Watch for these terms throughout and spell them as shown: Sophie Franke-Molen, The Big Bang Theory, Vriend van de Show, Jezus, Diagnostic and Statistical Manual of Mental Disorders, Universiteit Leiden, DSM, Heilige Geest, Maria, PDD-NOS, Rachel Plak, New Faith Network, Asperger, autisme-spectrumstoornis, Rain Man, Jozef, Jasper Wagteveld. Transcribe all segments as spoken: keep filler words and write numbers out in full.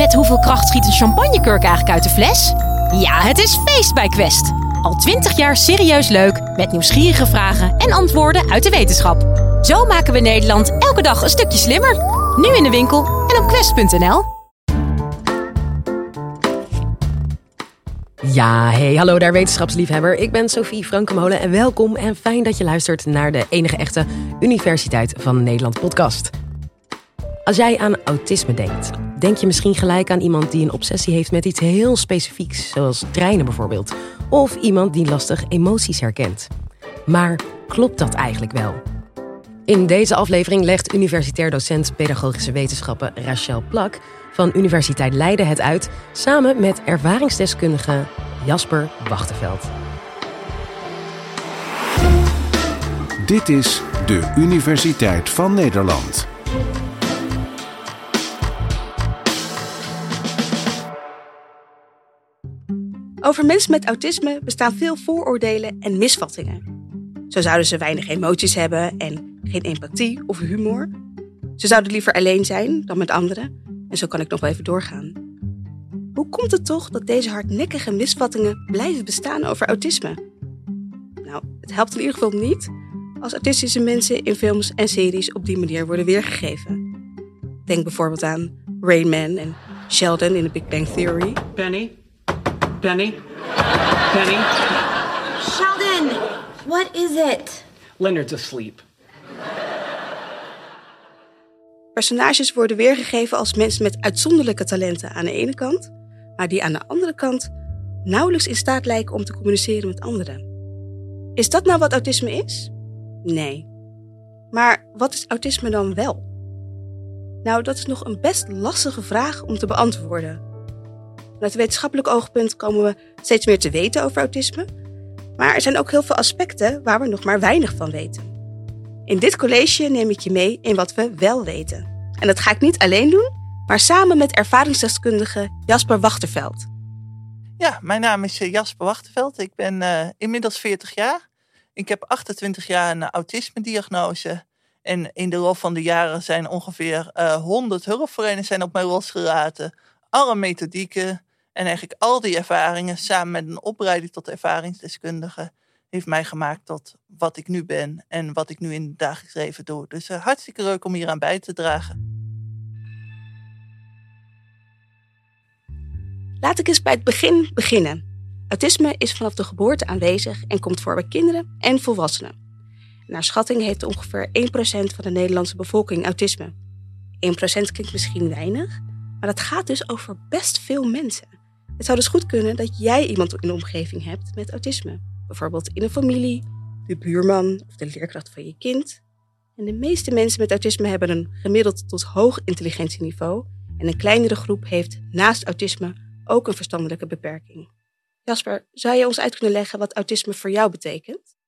Met hoeveel kracht schiet een champagnekurk eigenlijk uit de fles? Ja, het is feest bij Quest. Al twintig jaar serieus leuk, met nieuwsgierige vragen en antwoorden uit de wetenschap. Zo maken we Nederland elke dag een stukje slimmer. Nu in de winkel en op Quest punt n l. Ja, hey, hallo daar wetenschapsliefhebber. Ik ben Sophie Franke-Molen en welkom en fijn dat je luistert naar de enige echte Universiteit van Nederland podcast. Als jij aan autisme denkt, denk je misschien gelijk aan iemand die een obsessie heeft met iets heel specifieks, zoals treinen bijvoorbeeld. Of iemand die lastig emoties herkent. Maar klopt dat eigenlijk wel? In deze aflevering legt universitair docent pedagogische wetenschappen Rachel Plak van Universiteit Leiden het uit, samen met ervaringsdeskundige Jasper Wagteveld. Dit is de Universiteit van Nederland. Over mensen met autisme bestaan veel vooroordelen en misvattingen. Zo zouden ze weinig emoties hebben en geen empathie of humor. Ze zouden liever alleen zijn dan met anderen. En zo kan ik nog wel even doorgaan. Hoe komt het toch dat deze hardnekkige misvattingen blijven bestaan over autisme? Nou, het helpt in ieder geval niet als autistische mensen in films en series op die manier worden weergegeven. Denk bijvoorbeeld aan Rain Man en Sheldon in The Big Bang Theory. Penny, Penny, Penny. Sheldon, what is it? Leonard's asleep. Personages worden weergegeven als mensen met uitzonderlijke talenten aan de ene kant, maar die aan de andere kant nauwelijks in staat lijken om te communiceren met anderen. Is dat nou wat autisme is? Nee. Maar wat is autisme dan wel? Nou, dat is nog een best lastige vraag om te beantwoorden. Vanuit het wetenschappelijk oogpunt komen we steeds meer te weten over autisme, maar er zijn ook heel veel aspecten waar we nog maar weinig van weten. In dit college neem ik je mee in wat we wel weten. En dat ga ik niet alleen doen, maar samen met ervaringsdeskundige Jasper Wagteveld. Ja, mijn naam is Jasper Wagteveld. Ik ben uh, inmiddels veertig jaar. Ik heb achtentwintig jaar een autisme-diagnose. En in de loop van de jaren zijn ongeveer uh, honderd hulpverleners zijn op mij losgelaten. Alle methodieken en eigenlijk al die ervaringen samen met een opleiding tot ervaringsdeskundige heeft mij gemaakt tot wat ik nu ben en wat ik nu in het dagelijks leven doe. Dus uh, hartstikke leuk om hier aan bij te dragen. Laat ik eens bij het begin beginnen. Autisme is vanaf de geboorte aanwezig en komt voor bij kinderen en volwassenen. Naar schatting heeft ongeveer één procent van de Nederlandse bevolking autisme. één procent klinkt misschien weinig, maar dat gaat dus over best veel mensen. Het zou dus goed kunnen dat jij iemand in de omgeving hebt met autisme. Bijvoorbeeld in een familie, de buurman of de leerkracht van je kind. En de meeste mensen met autisme hebben een gemiddeld tot hoog intelligentieniveau. En een kleinere groep heeft naast autisme ook een verstandelijke beperking. Jasper, zou je ons uit kunnen leggen wat autisme voor jou betekent?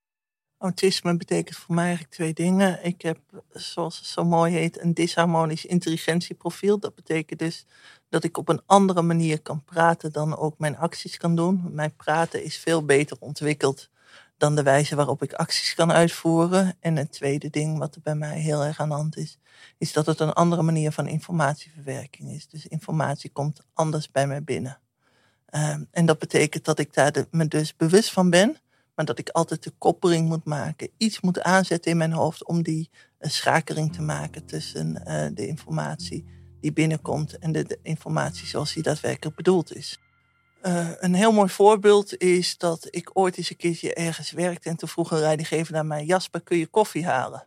Autisme betekent voor mij eigenlijk twee dingen. Ik heb, zoals het zo mooi heet, een disharmonisch intelligentieprofiel. Dat betekent dus dat ik op een andere manier kan praten dan ook mijn acties kan doen. Mijn praten is veel beter ontwikkeld dan de wijze waarop ik acties kan uitvoeren. En het tweede ding wat er bij mij heel erg aan de hand is, is dat het een andere manier van informatieverwerking is. Dus informatie komt anders bij mij binnen. Um, en dat betekent dat ik daar de, me dus bewust van ben, maar dat ik altijd de koppeling moet maken. Iets moet aanzetten in mijn hoofd om die uh, schakering te maken tussen uh, de informatie die binnenkomt en de, de informatie zoals die daadwerkelijk bedoeld is. Uh, een heel mooi voorbeeld is dat ik ooit eens een keertje ergens werkte en toen vroeg een leidinggever naar mij: Jasper, kun je koffie halen?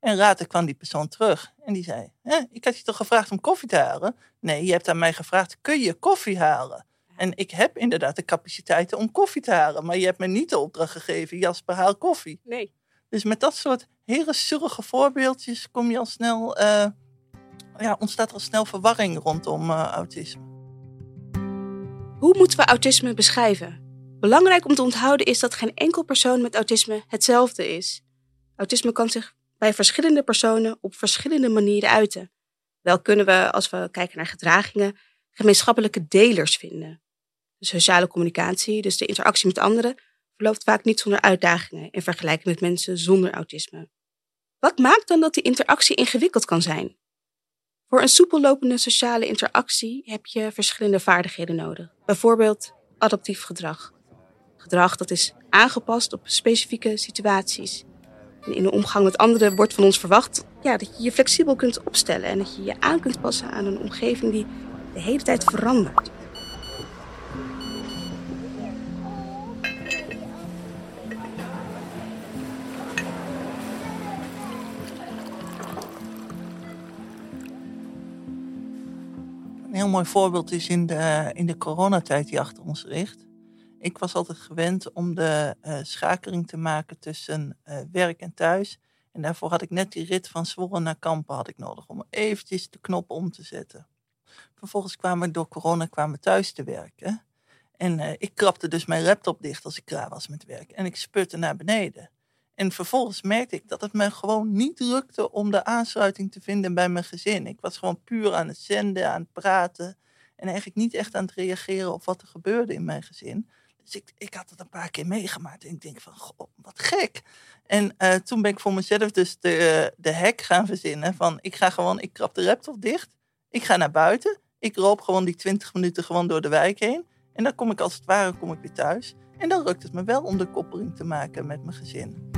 En later kwam die persoon terug en die zei: Hè, ik had je toch gevraagd om koffie te halen? Nee, je hebt aan mij gevraagd, kun je koffie halen? En ik heb inderdaad de capaciteiten om koffie te halen, maar je hebt me niet de opdracht gegeven: Jasper, haal koffie. Nee. Dus met dat soort hele surrige voorbeeldjes kom je al snel, uh, ja, ontstaat al snel verwarring rondom uh, autisme. Hoe moeten we autisme beschrijven? Belangrijk om te onthouden is dat geen enkel persoon met autisme hetzelfde is. Autisme kan zich bij verschillende personen op verschillende manieren uiten. Wel kunnen we, als we kijken naar gedragingen, gemeenschappelijke delers vinden. De sociale communicatie, dus de interactie met anderen, verloopt vaak niet zonder uitdagingen in vergelijking met mensen zonder autisme. Wat maakt dan dat die interactie ingewikkeld kan zijn? Voor een soepel lopende sociale interactie heb je verschillende vaardigheden nodig. Bijvoorbeeld adaptief gedrag. Gedrag dat is aangepast op specifieke situaties. En in de omgang met anderen wordt van ons verwacht ja, dat je je flexibel kunt opstellen en dat je je aan kunt passen aan een omgeving die de hele tijd verandert. Een heel mooi voorbeeld is in de, in de coronatijd die achter ons ligt. Ik was altijd gewend om de uh, schakeling te maken tussen uh, werk en thuis. En daarvoor had ik net die rit van Zwolle naar Kampen had ik nodig om eventjes de knop om te zetten. Vervolgens kwamen we door corona kwamen thuis te werken. En uh, ik krabde dus mijn laptop dicht als ik klaar was met werk. En ik sputte naar beneden. En vervolgens merkte ik dat het me gewoon niet lukte om de aansluiting te vinden bij mijn gezin. Ik was gewoon puur aan het zenden, aan het praten. En eigenlijk niet echt aan het reageren op wat er gebeurde in mijn gezin. Dus ik, ik had het een paar keer meegemaakt. En ik denk van, goh, wat gek. En uh, toen ben ik voor mezelf dus de, de hack gaan verzinnen. Van, ik ga gewoon, ik krap de laptop dicht. Ik ga naar buiten. Ik loop gewoon die twintig minuten gewoon door de wijk heen. En dan kom ik als het ware kom ik weer thuis. En dan lukt het me wel om de koppeling te maken met mijn gezin.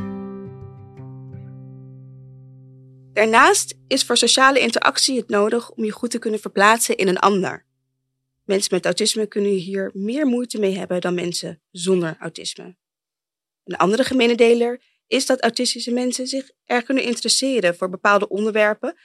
Daarnaast is voor sociale interactie het nodig om je goed te kunnen verplaatsen in een ander. Mensen met autisme kunnen hier meer moeite mee hebben dan mensen zonder autisme. Een andere gemene deler is dat autistische mensen zich erg kunnen interesseren voor bepaalde onderwerpen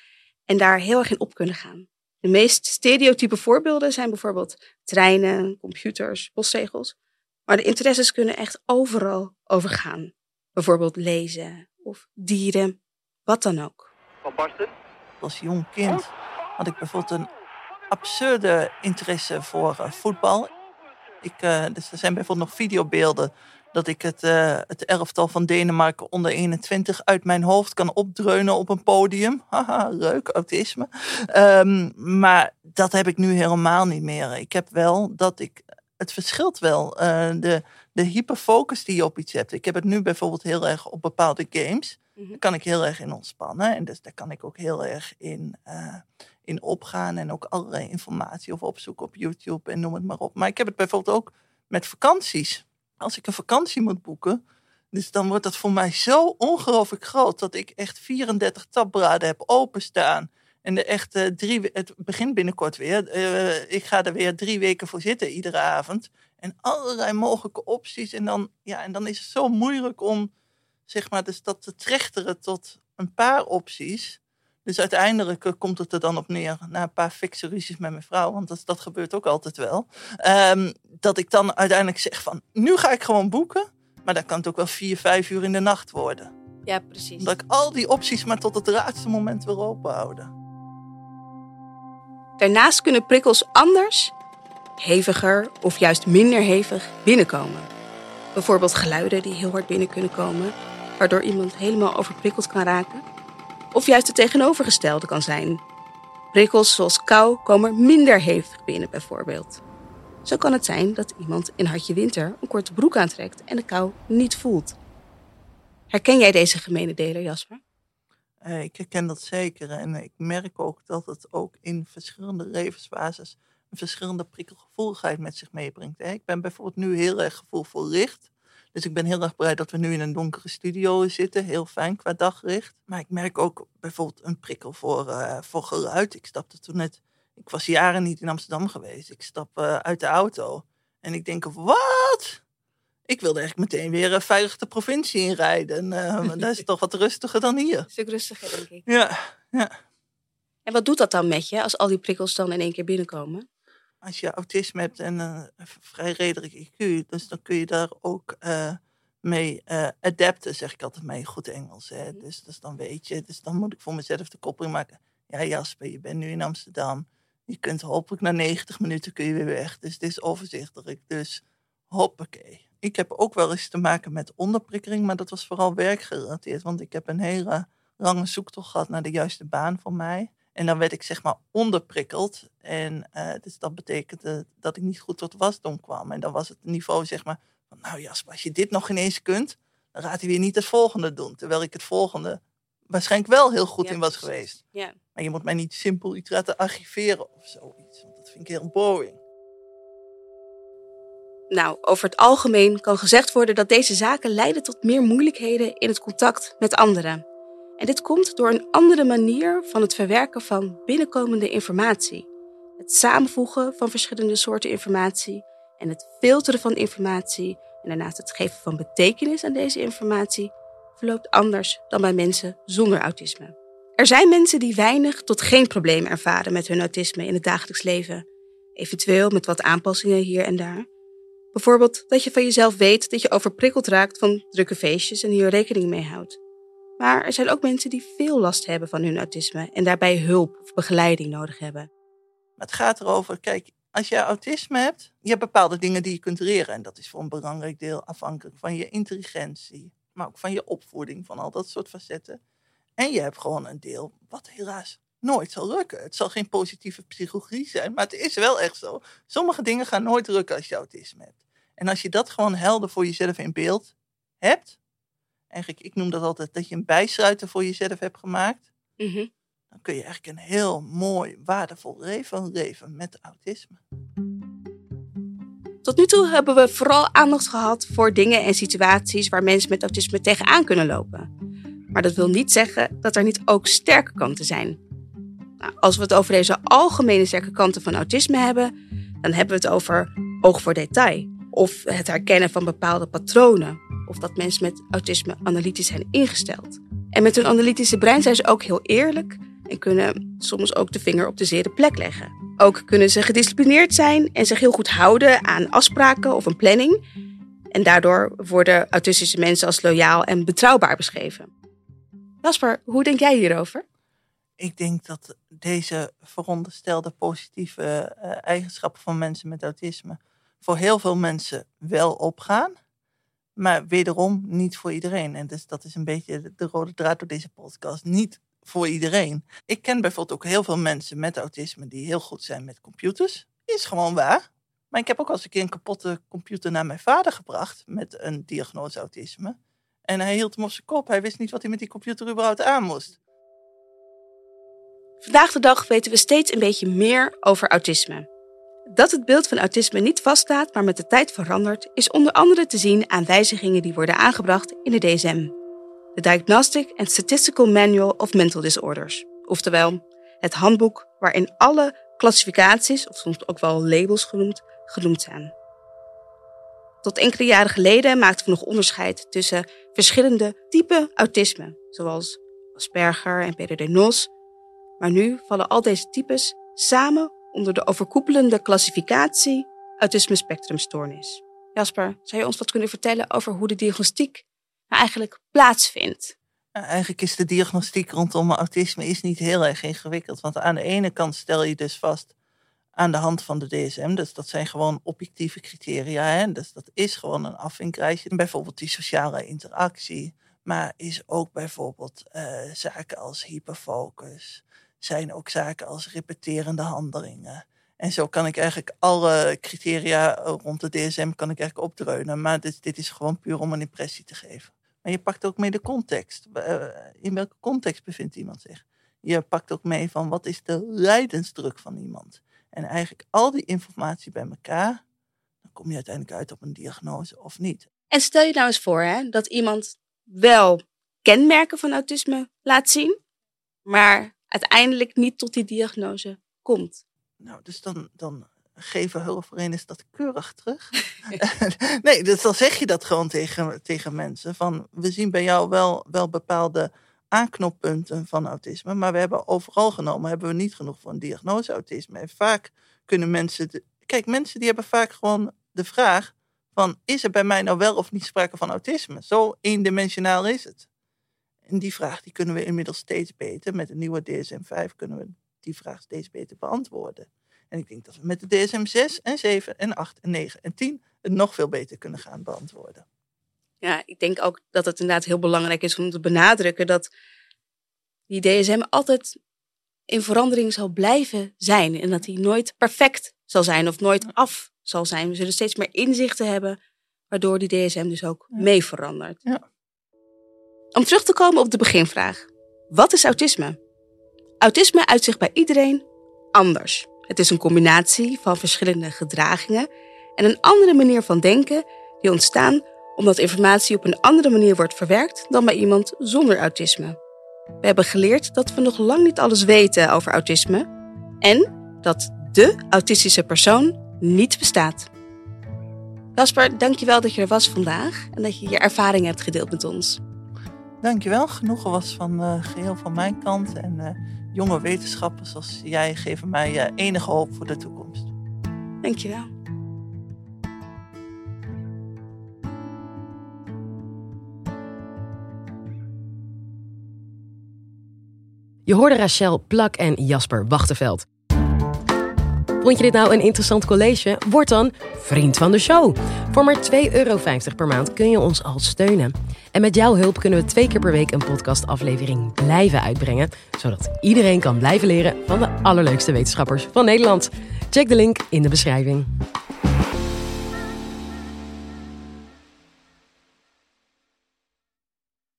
en daar heel erg in op kunnen gaan. De meest stereotype voorbeelden zijn bijvoorbeeld treinen, computers, postzegels. Maar de interesses kunnen echt overal overgaan. Bijvoorbeeld lezen of dieren, wat dan ook. Als jong kind had ik bijvoorbeeld een absurde interesse voor uh, voetbal. Ik, uh, dus er zijn bijvoorbeeld nog videobeelden dat ik het, uh, het elftal van Denemarken onder eenentwintig uit mijn hoofd kan opdreunen op een podium. Haha, leuk, autisme. Um, maar dat heb ik nu helemaal niet meer. Ik heb wel dat ik... Het verschilt wel, uh, de, de hyperfocus die je op iets hebt. Ik heb het nu bijvoorbeeld heel erg op bepaalde games. Daar kan ik heel erg in ontspannen. En dus daar kan ik ook heel erg in, uh, in opgaan. En ook allerlei informatie of opzoeken op YouTube en noem het maar op. Maar ik heb het bijvoorbeeld ook met vakanties. Als ik een vakantie moet boeken, dus dan wordt dat voor mij zo ongelooflijk groot. Dat ik echt vierendertig tabbladen heb openstaan. En de echte drie, het begint binnenkort weer. Uh, ik ga er weer drie weken voor zitten iedere avond. En allerlei mogelijke opties. En dan, ja, en dan is het zo moeilijk om... zeg maar, dus dat te trechteren tot een paar opties. Dus uiteindelijk komt het er dan op neer, na een paar fikse ruzies met mijn vrouw, want dat, dat gebeurt ook altijd wel, um, dat ik dan uiteindelijk zeg van, nu ga ik gewoon boeken, maar dat kan het ook wel vier, vijf uur in de nacht worden. Ja, precies. Omdat ik al die opties maar tot het laatste moment wil openhouden. Daarnaast kunnen prikkels anders, heviger of juist minder hevig binnenkomen. Bijvoorbeeld geluiden die heel hard binnen kunnen komen, waardoor iemand helemaal overprikkeld kan raken. Of juist het tegenovergestelde kan zijn. Prikkels zoals kou komen minder hevig binnen bijvoorbeeld. Zo kan het zijn dat iemand in hartje winter een korte broek aantrekt en de kou niet voelt. Herken jij deze gemene deler, Jasper? Uh, ik herken dat zeker en ik merk ook dat het ook in verschillende levensfases een verschillende prikkelgevoeligheid met zich meebrengt. Ik ben bijvoorbeeld nu heel erg gevoel voor licht. Dus ik ben heel erg blij dat we nu in een donkere studio zitten. Heel fijn qua daglicht. Maar ik merk ook bijvoorbeeld een prikkel voor, uh, voor geluid. Ik stapte toen net... Ik was jaren niet in Amsterdam geweest. Ik stap uh, uit de auto. En ik denk, wat? Ik wilde eigenlijk meteen weer uh, veilig de provincie inrijden. Uh, dat is toch wat rustiger dan hier. Een stuk rustiger, denk ik. Ja, ja. En wat doet dat dan met je als al die prikkels dan in één keer binnenkomen? Als je autisme hebt en een vrij redelijk I Q, dus dan kun je daar ook uh, mee uh, adapten, zeg ik altijd mee, goed Engels. Hè? Dus, dus dan weet je, dus dan moet ik voor mezelf de koppeling maken. Ja, Jasper, je bent nu in Amsterdam. Je kunt hopelijk na negentig minuten kun je weer weg. Dus dit is overzichtelijk. Dus hoppakee. Ik heb ook wel eens te maken met onderprikkeling, maar dat was vooral werkgerelateerd. Want ik heb een hele lange zoektocht gehad naar de juiste baan voor mij. En dan werd ik zeg maar onderprikkeld. En uh, dus dat betekende dat ik niet goed tot wasdom kwam. En dan was het niveau zeg maar van, nou Jasper, als je dit nog ineens kunt, dan gaat hij weer niet het volgende doen. Terwijl ik het volgende waarschijnlijk wel heel goed ja, in was precies. geweest. Ja. Maar je moet mij niet simpel iets laten archiveren of zoiets, want dat vind ik heel boring. Nou, over het algemeen kan gezegd worden dat deze zaken leiden tot meer moeilijkheden in het contact met anderen. En dit komt door een andere manier van het verwerken van binnenkomende informatie. Het samenvoegen van verschillende soorten informatie en het filteren van informatie en daarnaast het geven van betekenis aan deze informatie verloopt anders dan bij mensen zonder autisme. Er zijn mensen die weinig tot geen probleem ervaren met hun autisme in het dagelijks leven. Eventueel met wat aanpassingen hier en daar. Bijvoorbeeld dat je van jezelf weet dat je overprikkeld raakt van drukke feestjes en hier rekening mee houdt. Maar er zijn ook mensen die veel last hebben van hun autisme en daarbij hulp of begeleiding nodig hebben. Het gaat erover, kijk, als je autisme hebt, je hebt bepaalde dingen die je kunt leren. En dat is voor een belangrijk deel afhankelijk van je intelligentie, maar ook van je opvoeding, van al dat soort facetten. En je hebt gewoon een deel wat helaas nooit zal lukken. Het zal geen positieve psychologie zijn, maar het is wel echt zo. Sommige dingen gaan nooit lukken als je autisme hebt. En als je dat gewoon helder voor jezelf in beeld hebt, eigenlijk, ik noem dat altijd dat je een bijsluiter voor jezelf hebt gemaakt, mm-hmm. Dan kun je eigenlijk een heel mooi, waardevol leven leven met autisme. Tot nu toe hebben we vooral aandacht gehad voor dingen en situaties waar mensen met autisme tegenaan kunnen lopen. Maar dat wil niet zeggen dat er niet ook sterke kanten zijn. Nou, als we het over deze algemene sterke kanten van autisme hebben, dan hebben we het over oog voor detail. Of het herkennen van bepaalde patronen. Of dat mensen met autisme analytisch zijn ingesteld. En met hun analytische brein zijn ze ook heel eerlijk en kunnen soms ook de vinger op de zere plek leggen. Ook kunnen ze gedisciplineerd zijn en zich heel goed houden aan afspraken of een planning. En daardoor worden autistische mensen als loyaal en betrouwbaar beschreven. Jasper, hoe denk jij hierover? Ik denk dat deze veronderstelde positieve uh, eigenschappen van mensen met autisme voor heel veel mensen wel opgaan. Maar wederom niet voor iedereen. En dus dat is een beetje de rode draad door deze podcast. Niet voor iedereen. Ik ken bijvoorbeeld ook heel veel mensen met autisme die heel goed zijn met computers. Is gewoon waar. Maar ik heb ook als een keer een kapotte computer naar mijn vader gebracht met een diagnose autisme. En hij hield hem op zijn kop. Hij wist niet wat hij met die computer überhaupt aan moest. Vandaag de dag weten we steeds een beetje meer over autisme. Dat het beeld van autisme niet vaststaat, maar met de tijd verandert, is onder andere te zien aan wijzigingen die worden aangebracht in de D S M. De Diagnostic and Statistical Manual of Mental Disorders. Oftewel, het handboek waarin alle klassificaties, of soms ook wel labels genoemd, genoemd zijn. Tot enkele jaren geleden maakten we nog onderscheid tussen verschillende typen autisme, zoals Asperger en P D D-N O S. Maar nu vallen al deze types samen onder de overkoepelende klassificatie autisme-spectrumstoornis. Jasper, zou je ons wat kunnen vertellen over hoe de diagnostiek nou eigenlijk plaatsvindt? Nou, eigenlijk is de diagnostiek rondom autisme is niet heel erg ingewikkeld. Want aan de ene kant stel je dus vast aan de hand van de D S M. Dus dat zijn gewoon objectieve criteria. Hè? Dus dat is gewoon een afvinkrijsje. Bijvoorbeeld die sociale interactie. Maar is ook bijvoorbeeld uh, zaken als hyperfocus, zijn ook zaken als repeterende handelingen. En zo kan ik eigenlijk alle criteria rond de D S M kan ik eigenlijk opdreunen. Maar dit, dit is gewoon puur om een impressie te geven. Maar je pakt ook mee de context. In welke context bevindt iemand zich? Je pakt ook mee van wat is de lijdensdruk van iemand. En eigenlijk al die informatie bij elkaar, dan kom je uiteindelijk uit op een diagnose of niet. En stel je nou eens voor hè, dat iemand wel kenmerken van autisme laat zien, maar uiteindelijk niet tot die diagnose komt. Nou, dus dan, dan geven hulpverleners dat keurig terug. Nee, dus dan zeg je dat gewoon tegen, tegen mensen. Van, we zien bij jou wel, wel bepaalde aanknoppunten van autisme, maar we hebben overal genomen, hebben we niet genoeg voor een diagnose autisme. En vaak kunnen mensen... De, kijk, mensen die hebben vaak gewoon de vraag van, is er bij mij nou wel of niet sprake van autisme? Zo eendimensionaal is het. En die vraag die kunnen we inmiddels steeds beter, met de nieuwe D S M vijf kunnen we die vraag steeds beter beantwoorden. En ik denk dat we met de D S M zes en zeven en acht en negen en tien het nog veel beter kunnen gaan beantwoorden. Ja, ik denk ook dat het inderdaad heel belangrijk is om te benadrukken dat die D S M altijd in verandering zal blijven zijn. En dat die nooit perfect zal zijn of nooit af zal zijn. We zullen steeds meer inzichten hebben, waardoor die D S M dus ook ja. mee verandert. Ja. Om terug te komen op de beginvraag. Wat is autisme? Autisme uit zich bij iedereen anders. Het is een combinatie van verschillende gedragingen en een andere manier van denken die ontstaan omdat informatie op een andere manier wordt verwerkt dan bij iemand zonder autisme. We hebben geleerd dat we nog lang niet alles weten over autisme en dat de autistische persoon niet bestaat. Jasper, dankjewel dat je er was vandaag en dat je je ervaring hebt gedeeld met ons. Dankjewel, genoegen was van uh, geheel van mijn kant en uh, jonge wetenschappers zoals jij geven mij uh, enige hoop voor de toekomst. Dankjewel. Je hoorde Rachel Plak en Jasper Wagteveld. Vond je dit nou een interessant college? Word dan vriend van de show. Voor maar twee euro vijftig per maand kun je ons al steunen. En met jouw hulp kunnen we twee keer per week een podcastaflevering blijven uitbrengen, zodat iedereen kan blijven leren van de allerleukste wetenschappers van Nederland. Check de link in de beschrijving.